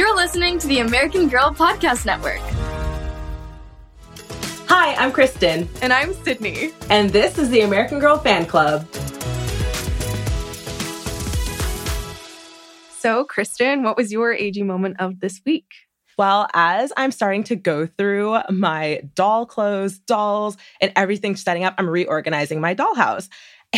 You're listening to the American Girl Podcast Network. Hi, I'm Kristen. And I'm Sydney. And this is the American Girl Fan Club. So, Kristen, what was your AG moment of this week? Well, as I'm starting to go through my doll clothes, dolls, and everything setting up, I'm reorganizing my dollhouse.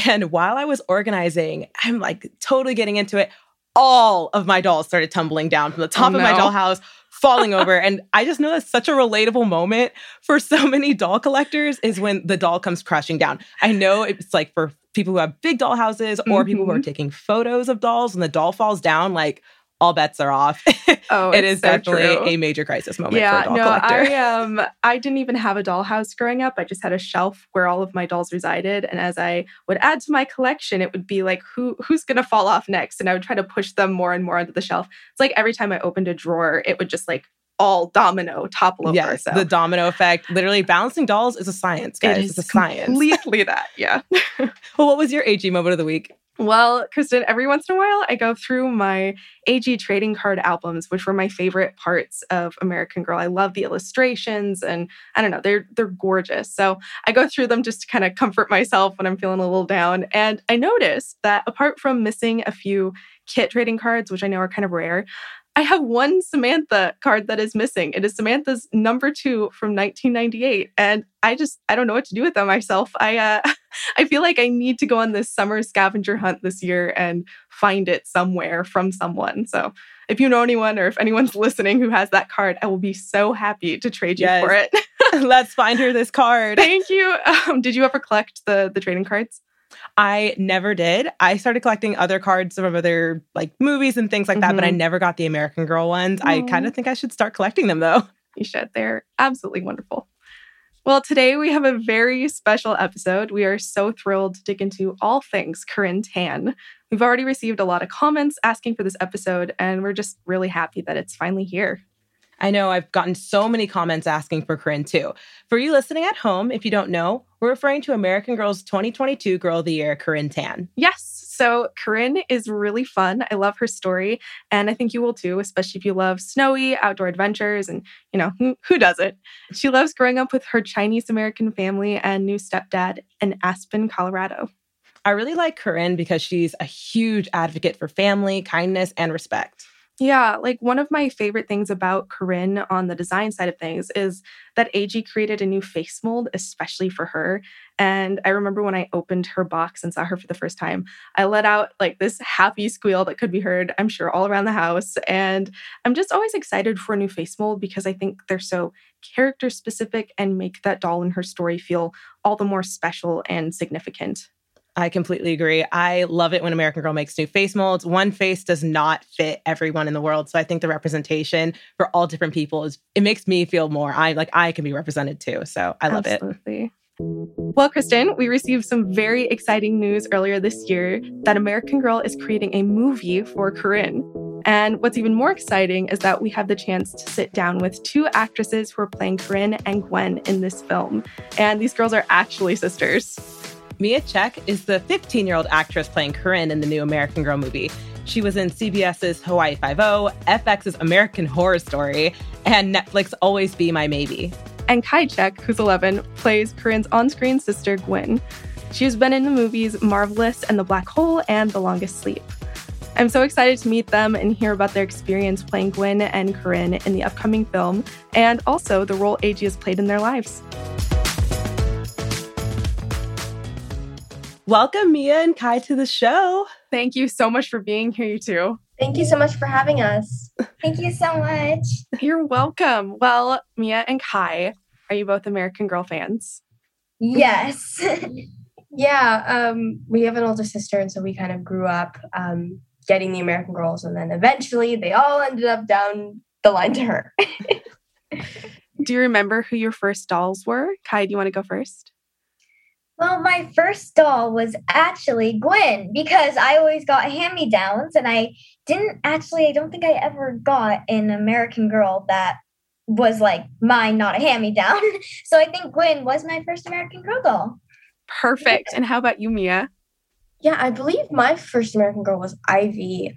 And while I was organizing, I'm like totally getting into it. All of my dolls started tumbling down from the top of my dollhouse, falling over. And I just know that's such a relatable moment for so many doll collectors is when the doll comes crashing down. I know it's like for people who have big dollhouses or people who are taking photos of dolls when the doll falls down, like all bets are off. It is so definitely true. A major crisis moment for a doll collector. I didn't even have a dollhouse growing up. I just had a shelf where all of my dolls resided. And as I would add to my collection, it would be like, who's going to fall off next? And I would try to push them more and more onto the shelf. It's like every time I opened a drawer, it would just like all domino topple over. Yes, so. The domino effect. Literally balancing dolls is a science, guys. It's a science. Completely that, yeah. Well, what was your AG moment of the week? Well, Kristen, every once in a while, I go through my AG trading card albums, which were my favorite parts of American Girl. I love the illustrations and I don't know, they're gorgeous. So I go through them just to kind of comfort myself when I'm feeling a little down. And I noticed that apart from missing a few Kit trading cards, which I know are kind of rare, I have one Samantha card that is missing. It is Samantha's number 2 from 1998. And I don't know what to do with them myself. I feel like I need to go on this summer scavenger hunt this year and find it somewhere from someone. So if you know anyone or if anyone's listening who has that card, I will be so happy to trade you for it. Let's find her this card. Thank you. Did you ever collect the trading cards? I never did. I started collecting other cards from other like movies and things like that, but I never got the American Girl ones. Oh. I kind of think I should start collecting them though. You should. They're absolutely wonderful. Well, today we have a very special episode. We are so thrilled to dig into all things Corinne Tan. We've already received a lot of comments asking for this episode, and we're just really happy that it's finally here. I know I've gotten so many comments asking for Corinne too. For you listening at home, if you don't know, we're referring to American Girl's 2022 Girl of the Year, Corinne Tan. Yes. So Corinne is really fun. I love her story. And I think you will too, especially if you love snowy outdoor adventures and, you know, who doesn't? She loves growing up with her Chinese American family and new stepdad in Aspen, Colorado. I really like Corinne because she's a huge advocate for family, kindness, and respect. Yeah, like one of my favorite things about Corinne on the design side of things is that AG created a new face mold, especially for her. And I remember when I opened her box and saw her for the first time, I let out like this happy squeal that could be heard, I'm sure, all around the house. And I'm just always excited for a new face mold because I think they're so character specific and make that doll and her story feel all the more special and significant. I completely agree. I love it when American Girl makes new face molds. One face does not fit everyone in the world. So I think the representation for all different people it makes me feel more. I can be represented too. So I love it. Absolutely. Well, Kristen, we received some very exciting news earlier this year that American Girl is creating a movie for Corinne. And what's even more exciting is that we have the chance to sit down with two actresses who are playing Corinne and Gwynn in this film. And these girls are actually sisters. Miya Cech is the 15-year-old actress playing Corinne in the new American Girl movie. She was in CBS's Hawaii Five-0, FX's American Horror Story, and Netflix's Always Be My Maybe. And Kai Cech, who's 11, plays Corinne's on-screen sister, Gwynn. She has been in the movies Marvelous and The Black Hole and The Longest Sleep. I'm so excited to meet them and hear about their experience playing Gwynn and Corinne in the upcoming film, and also the role AG has played in their lives. Welcome, Miya and Kai, to the show. Thank you so much for being here, you two. Thank you so much for having us. Thank you so much. You're welcome. Well, Miya and Kai, are you both American Girl fans? Yes. We have an older sister, and so we kind of grew up getting the American Girls, and then eventually they all ended up down the line to her. Do you remember who your first dolls were? Kai, do you want to go first? Well, my first doll was actually Gwynn because I always got hand-me-downs and I don't think I ever got an American Girl that was like mine, not a hand-me-down. So I think Gwynn was my first American Girl doll. Perfect. Yeah. And how about you, Miya? Yeah, I believe my first American Girl was Ivy.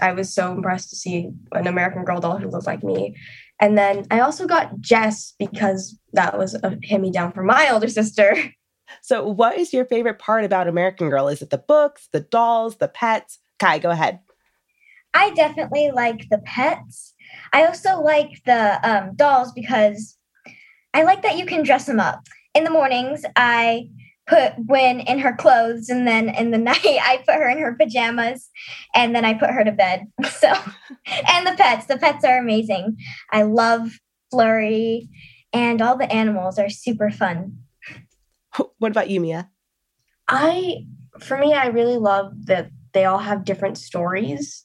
I was so impressed to see an American Girl doll who looked like me. And then I also got Jess because that was a hand-me-down from my older sister. So what is your favorite part about American Girl? Is it the books, the dolls, the pets? Kai, go ahead. I definitely like the pets. I also like the dolls because I like that you can dress them up. In the mornings, I put Gwynn in her clothes, and then in the night, I put her in her pajamas, and then I put her to bed. So, and the pets are amazing. I love Flurry, and all the animals are super fun. What about you, Miya? For me, I really love that they all have different stories.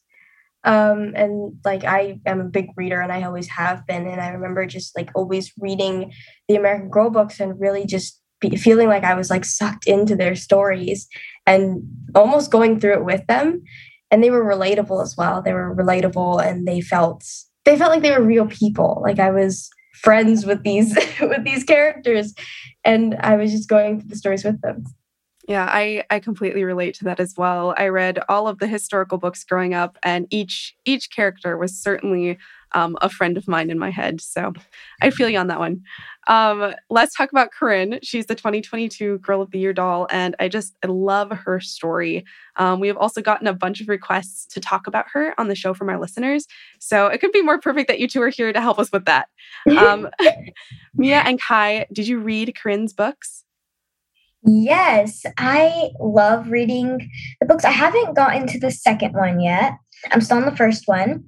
And like, I am a big reader and I always have been. And I remember just like always reading the American Girl books and really just feeling like I was like sucked into their stories and almost going through it with them. And they were relatable as well. They were relatable and they felt like they were real people. Like I was friends with these, with these characters, and I was just going through the stories with them. Yeah, I completely relate to that as well. I read all of the historical books growing up, and each character was certainly a friend of mine in my head. So I feel you on that one. Let's talk about Corinne. She's the 2022 Girl of the Year doll, and I love her story. We have also gotten a bunch of requests to talk about her on the show from our listeners. So it could be more perfect that you two are here to help us with that. Miya and Kai, did you read Corinne's books? Yes, I love reading the books. I haven't gotten to the second one yet. I'm still on the first one,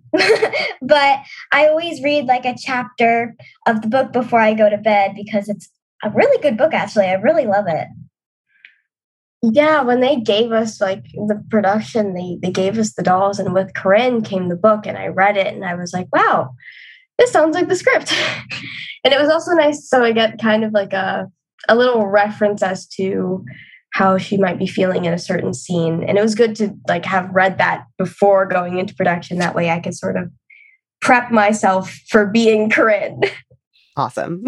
but I always read like a chapter of the book before I go to bed because it's a really good book, actually. I really love it. Yeah, when they gave us like the production, they gave us the dolls, and with Corinne came the book, and I read it and I was like, wow, this sounds like the script. And it was also nice. So I got kind of like a little reference as to how she might be feeling in a certain scene. And it was good to like have read that before going into production. That way I could sort of prep myself for being Corinne. Awesome.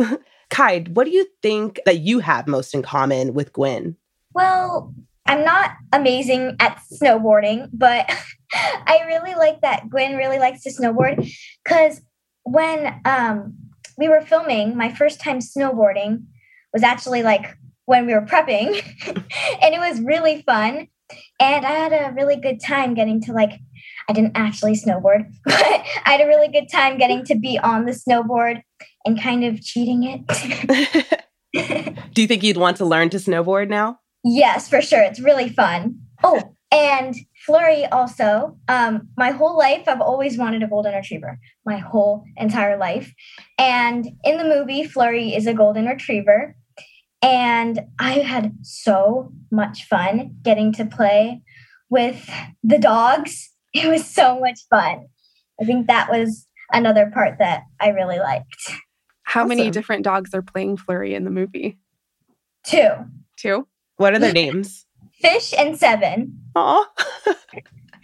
Kai, what do you think that you have most in common with Gwynn? Well, I'm not amazing at snowboarding, but I really like that Gwynn really likes to snowboard, because when we were filming, my first time snowboarding was actually like when we were prepping and it was really fun. And I had a really good time getting to like, I didn't actually snowboard, but I had a really good time getting to be on the snowboard and kind of cheating it. Do you think you'd want to learn to snowboard now? Yes, for sure. It's really fun. Oh, and Flurry also, my whole life, I've always wanted a golden retriever, my whole entire life. And in the movie, Flurry is a golden retriever. And I had so much fun getting to play with the dogs. It was so much fun. I think that was another part that I really liked. How awesome. Many different dogs are playing Flurry in the movie? Two. What are their names? Fish and Seven. Aw.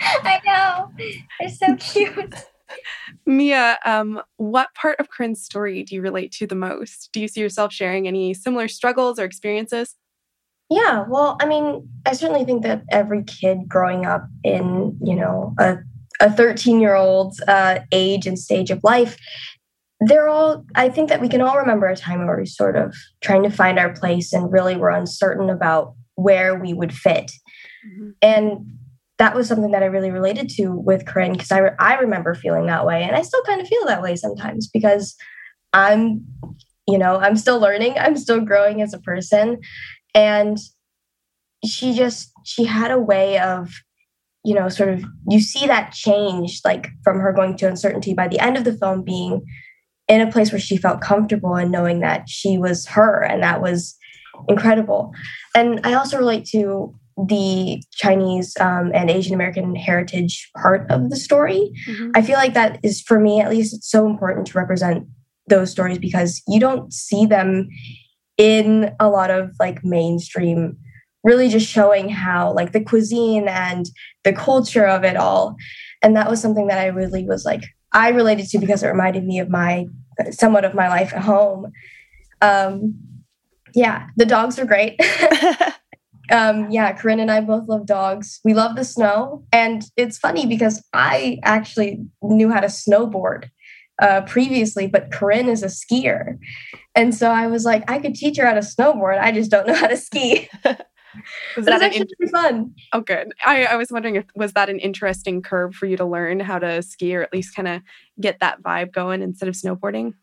I know. They're so cute. Miya, what part of Corinne's story do you relate to the most? Do you see yourself sharing any similar struggles or experiences? Yeah, well, I mean, I certainly think that every kid growing up in, you know, a 13-year-old's age and stage of life, I think that we can all remember a time where we're sort of trying to find our place and really were uncertain about where we would fit. Mm-hmm. And that was something that I really related to with Corinne, because I remember feeling that way. And I still kind of feel that way sometimes, because I'm still learning. I'm still growing as a person. And she had a way of, you know, sort of, you see that change, like from her going to uncertainty by the end of the film being in a place where she felt comfortable and knowing that she was her. And that was incredible. And I also relate to the Chinese and Asian American heritage part of the story. Mm-hmm. I feel like that is, for me at least, it's so important to represent those stories, because you don't see them in a lot of like mainstream, really just showing how like the cuisine and the culture of it all. And that was something that I really was like, I related to, because it reminded me of somewhat of my life at home. Yeah, the dogs were great. Yeah, Corinne and I both love dogs. We love the snow. And it's funny because I actually knew how to snowboard previously, but Corinne is a skier. And so I was like, I could teach her how to snowboard. I just don't know how to ski. That's actually pretty fun. Oh, good. I was wondering, if was that an interesting curve for you to learn how to ski, or at least kind of get that vibe going instead of snowboarding?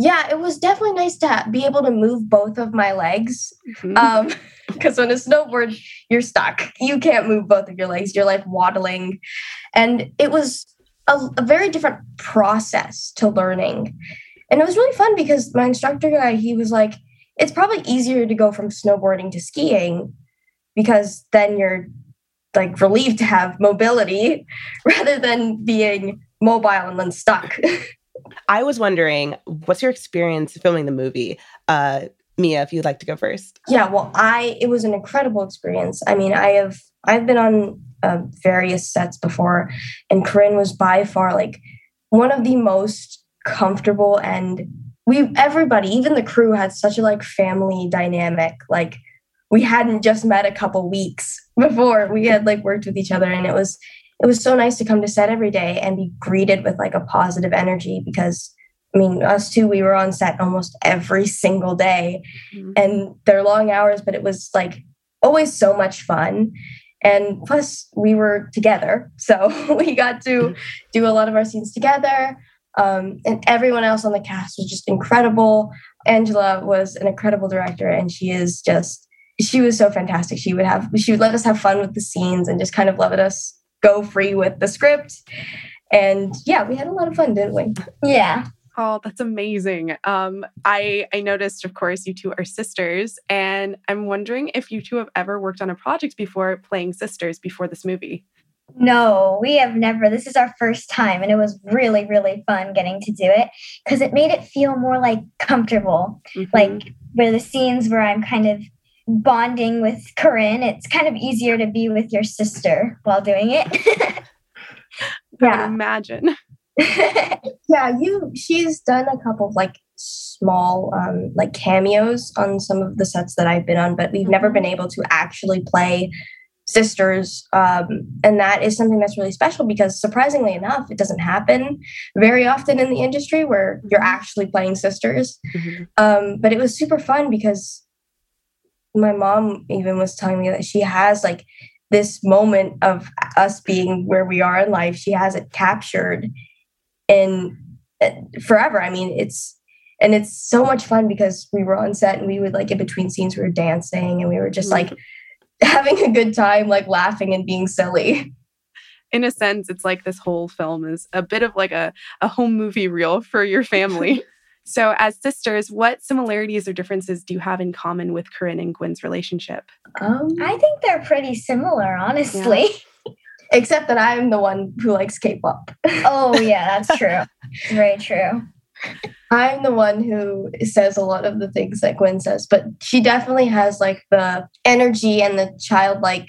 Yeah, it was definitely nice to be able to move both of my legs. Mm-hmm. Because when a snowboard, you're stuck. You can't move both of your legs. You're like waddling. And it was a very different process to learning. And it was really fun because my instructor guy, he was like, it's probably easier to go from snowboarding to skiing because then you're like relieved to have mobility rather than being mobile and then stuck. I was wondering, what's your experience filming the movie? Miya, if you'd like to go first. Yeah, well, it was an incredible experience. I mean, I've been on various sets before, and Corinne was by far like one of the most comfortable, and everybody, even the crew, had such a like family dynamic. Like, we hadn't just met a couple weeks before. We had like worked with each other, and it was so nice to come to set every day and be greeted with like a positive energy because, I mean, us two, we were on set almost every single day, mm-hmm. and they're long hours, but it was like always so much fun. And plus we were together. So we got to do a lot of our scenes together. And everyone else on the cast was just incredible. Angela was an incredible director, and she was so fantastic. She would let us have fun with the scenes and just kind of let us go free with the script. And yeah, we had a lot of fun, didn't we? Yeah. Oh, that's amazing. I noticed, of course, you two are sisters, and I'm wondering if you two have ever worked on a project before playing sisters before this movie. No, we have never. This is our first time, and it was really, really fun getting to do it because it made it feel more like comfortable, mm-hmm. like where the scenes where I'm kind of bonding with Corinne, it's kind of easier to be with your sister while doing it. Yeah, I would imagine. Yeah, she's done a couple of like small like cameos on some of the sets that I've been on, but we've never been able to actually play sisters, and that is something that's really special because, surprisingly enough, it doesn't happen very often in the industry where you're actually playing sisters. Mm-hmm. But it was super fun because my mom even was telling me that she has like this moment of us being where we are in life. She has it captured in forever. I mean, it's so much fun because we were on set and we would like in between scenes, we were dancing and we were just like having a good time, like laughing and being silly. In a sense, it's like this whole film is a bit of like a home movie reel for your family. So as sisters, what similarities or differences do you have in common with Corinne and Gwyn's relationship? I think they're pretty similar, honestly. Yeah. Except that I'm the one who likes K-pop. Oh, yeah, that's true. Very true. I'm the one who says a lot of the things that Gwynn says, but she definitely has like the energy and the childlike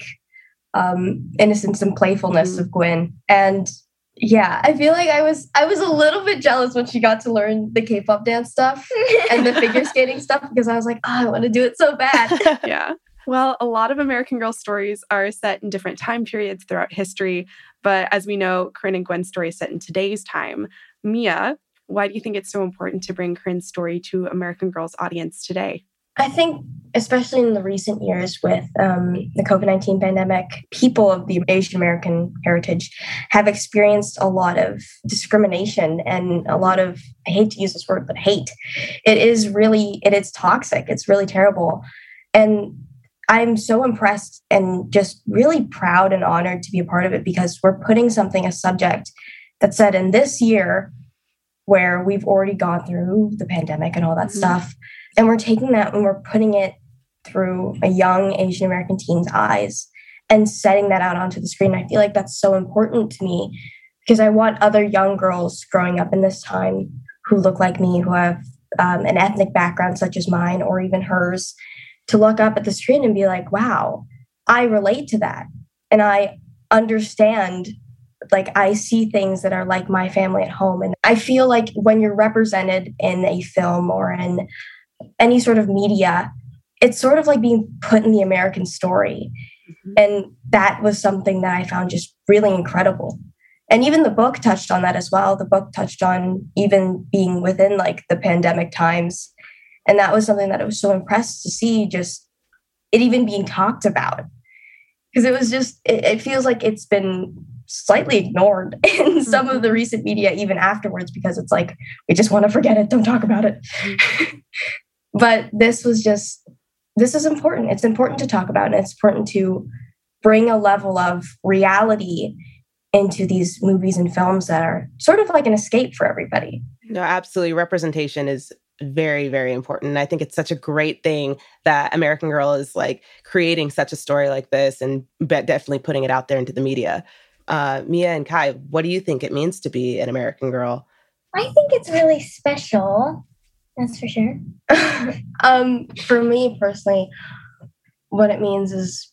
innocence and playfulness of Gwynn. And yeah, I feel like I was a little bit jealous when she got to learn the K-pop dance stuff and the figure skating stuff because I was like, oh, I want to do it so bad. Yeah. Well, a lot of American Girl stories are set in different time periods throughout history. But as we know, Corinne and Gwyn's story is set in today's time. Miya, why do you think it's so important to bring Corinne's story to American Girl's audience today? I think, especially in the recent years with the COVID-19 pandemic, people of the Asian American heritage have experienced a lot of discrimination and a lot of, I hate to use this word, but hate. It's toxic. It's really terrible. And I'm so impressed and just really proud and honored to be a part of it because we're putting a subject that's set in this year where we've already gone through the pandemic and all that stuff. And we're taking that and we're putting it through a young Asian American teen's eyes and setting that out onto the screen. I feel like that's so important to me because I want other young girls growing up in this time who look like me, who have an ethnic background such as mine or even hers, to look up at the screen and be like, wow, I relate to that. And I understand, like, I see things that are like my family at home. And I feel like when you're represented in a film or in any sort of media, it's sort of like being put in the American story. Mm-hmm. And that was something that I found just really incredible. And even the book touched on that as well. The book touched on even being within like the pandemic times. And that was something that I was so impressed to see, just it even being talked about. Because it was just, it feels like it's been slightly ignored in some of the recent media, even afterwards, because it's like, we just want to forget it. Don't talk about it. But this was just, this is important. It's important to talk about, and it's important to bring a level of reality into these movies and films that are sort of like an escape for everybody. No, absolutely. Representation is very, very important. And I think it's such a great thing that American Girl is like creating such a story like this and definitely putting it out there into the media. Miya and Kai, what do you think it means to be an American Girl? I think it's really special. That's for sure. For me personally, what it means is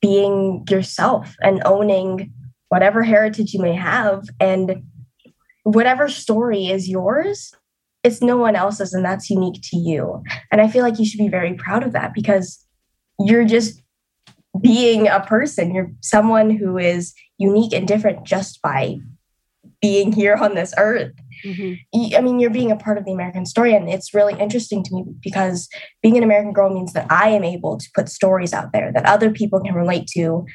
being yourself and owning whatever heritage you may have, and whatever story is yours, it's no one else's, and that's unique to you. And I feel like you should be very proud of that, because you're just being a person. You're someone who is unique and different just by being here on this earth. Mm-hmm. I mean, you're being a part of the American story, and it's really interesting to me because being an American Girl means that I am able to put stories out there that other people can relate to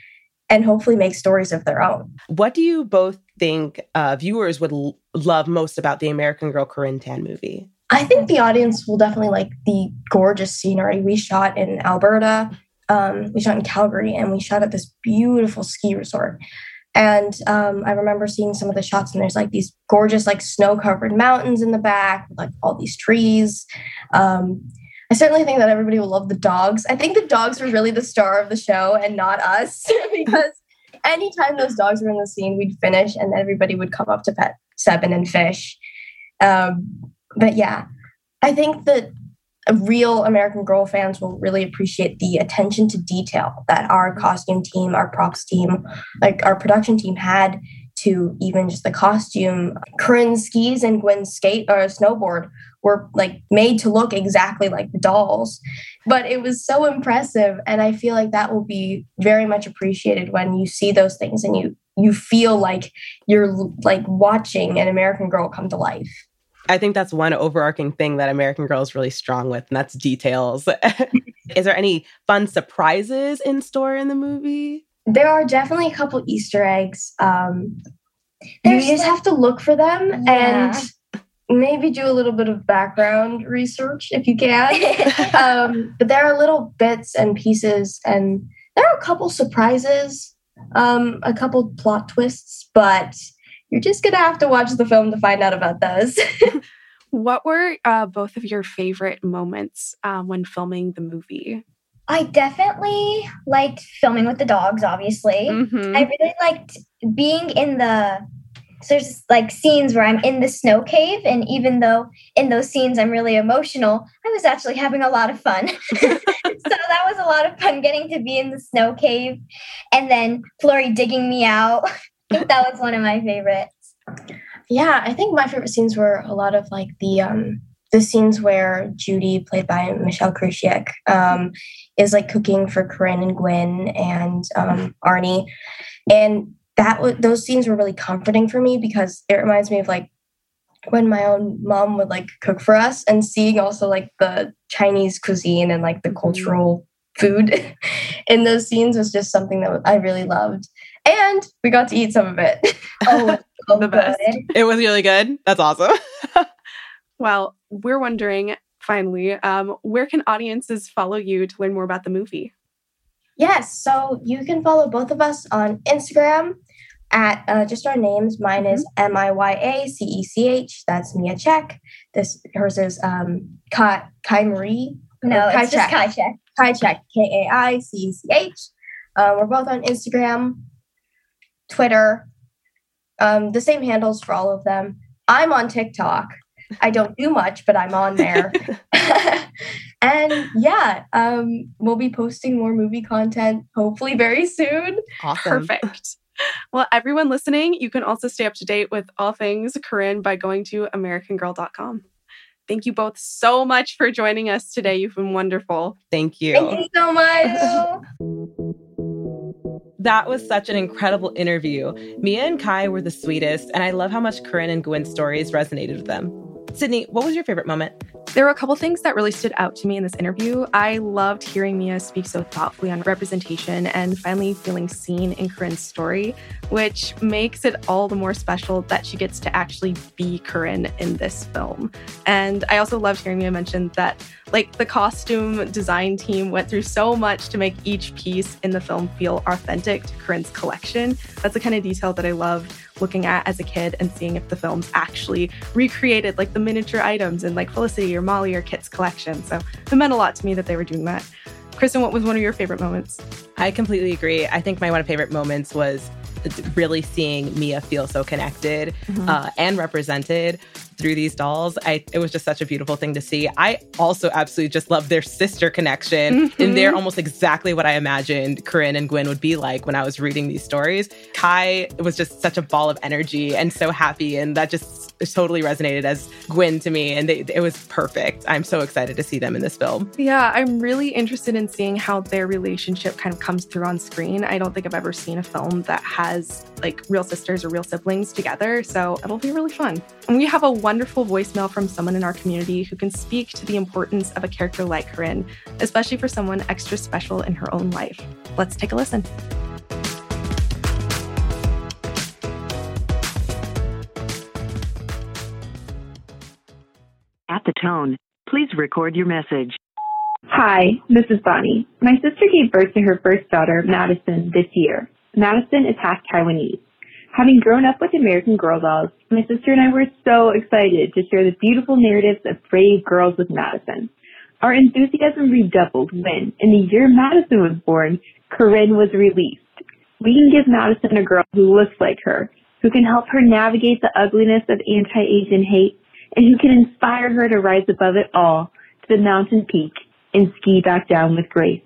and hopefully make stories of their own. What do you both think viewers would love most about the American Girl Corinne Tan movie? I think the audience will definitely like the gorgeous scenery. We shot in Alberta, we shot in Calgary, and we shot at this beautiful ski resort. And I remember seeing some of the shots, and there's like these gorgeous like snow-covered mountains in the back, with, like all these trees. I certainly think that everybody will love the dogs. I think the dogs were really the star of the show and not us, because anytime those dogs were in the scene, we'd finish and everybody would come up to pet Seven and Fish. But yeah, I think that real American Girl fans will really appreciate the attention to detail that our costume team, our props team, like our production team had to even just the costume. Corinne's skis and Gwyn's skate or snowboard were like made to look exactly like the dolls, but it was so impressive. And I feel like that will be very much appreciated when you see those things and you feel like you're like watching an American Girl come to life. I think that's one overarching thing that American Girl is really strong with, and that's details. Is there any fun surprises in store in the movie? There are definitely a couple Easter eggs. You just have to look for them, and maybe do a little bit of background research if you can. But there are little bits and pieces, and there are a couple surprises, a couple plot twists, but you're just going to have to watch the film to find out about those. What were both of your favorite moments when filming the movie? I definitely liked filming with the dogs, obviously. Mm-hmm. I really liked being in so there's like scenes where I'm in the snow cave. And even though in those scenes, I'm really emotional, I was actually having a lot of fun. So that was a lot of fun getting to be in the snow cave, and then Flurry digging me out. That was one of my favorites. Yeah. I think my favorite scenes were a lot of like the scenes where Judy, played by Michelle Krusiec, is like cooking for Corinne and Gwynn and Arnie. And those scenes were really comforting for me, because it reminds me of like when my own mom would like cook for us, and seeing also like the Chinese cuisine and like the cultural food in those scenes was just something that I really loved. And we got to eat some of it. Oh, so the best. It was really good. That's awesome. Well, we're wondering, finally, where can audiences follow you to learn more about the movie? Yes, so you can follow both of us on Instagram at just our names. Mine is MIYACECH. That's Miya Cech. Hers is Kai Marie. No, it's just Kai Cech. Kai Cech, Kaicech. We're both on Instagram, Twitter, the same handles for all of them. I'm on TikTok. I don't do much, but I'm on there. And yeah, we'll be posting more movie content hopefully very soon. Awesome. Perfect. Well, everyone listening, you can also stay up to date with all things Corinne by going to Americangirl.com. Thank you both so much for joining us today. You've been wonderful. Thank you. Thank you so much. That was such an incredible interview. Miya and Kai were the sweetest, and I love how much Corinne and Gwynn's stories resonated with them. Sydney, what was your favorite moment? There were a couple things that really stood out to me in this interview. I loved hearing Miya speak so thoughtfully on representation and finally feeling seen in Corinne's story, which makes it all the more special that she gets to actually be Corinne in this film. And I also loved hearing Miya mention that, like, the costume design team went through so much to make each piece in the film feel authentic to Corinne's collection. That's the kind of detail that I loved looking at as a kid and seeing if the films actually recreated, like, the miniature items in, like, Felicity or Molly or Kit's collection. So it meant a lot to me that they were doing that. Kristen, what was one of your favorite moments? I completely agree. I think my one of favorite moments was really seeing Miya feel so connected and represented through these dolls. It was just such a beautiful thing to see. I also absolutely just love their sister connection. Mm-hmm. And they're almost exactly what I imagined Corinne and Gwynn would be like when I was reading these stories. Kai was just such a ball of energy and so happy. And that just totally resonated as Gwynn to me. And it was perfect. I'm so excited to see them in this film. Yeah, I'm really interested in seeing how their relationship kind of comes through on screen. I don't think I've ever seen a film that has, like, real sisters or real siblings together. So it'll be really fun. And we have a wonderful voicemail from someone in our community who can speak to the importance of a character like Corinne, especially for someone extra special in her own life. Let's take a listen. At the tone, please record your message. Hi, this is Bonnie. My sister gave birth to her first daughter, Madison, this year. Madison is half Taiwanese. Having grown up with American Girl dolls, my sister and I were so excited to share the beautiful narratives of brave girls with Madison. Our enthusiasm redoubled when, in the year Madison was born, Corinne was released. We can give Madison a girl who looks like her, who can help her navigate the ugliness of anti-Asian hate, and who can inspire her to rise above it all to the mountain peak and ski back down with grace.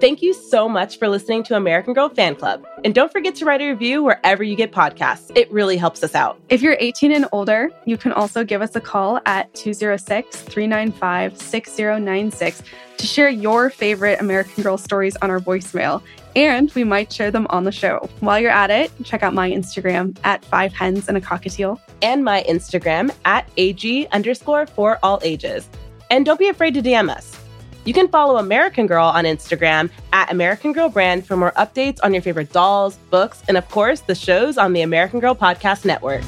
Thank you so much for listening to American Girl Fan Club. And don't forget to write a review wherever you get podcasts. It really helps us out. If you're 18 and older, you can also give us a call at 206-395-6096 to share your favorite American Girl stories on our voicemail. And we might share them on the show. While you're at it, check out my Instagram at 5hensandaccockatiel. And my Instagram at AG_for all ages. And don't be afraid to DM us. You can follow American Girl on Instagram at American Girl Brand for more updates on your favorite dolls, books, and of course, the shows on the American Girl Podcast Network.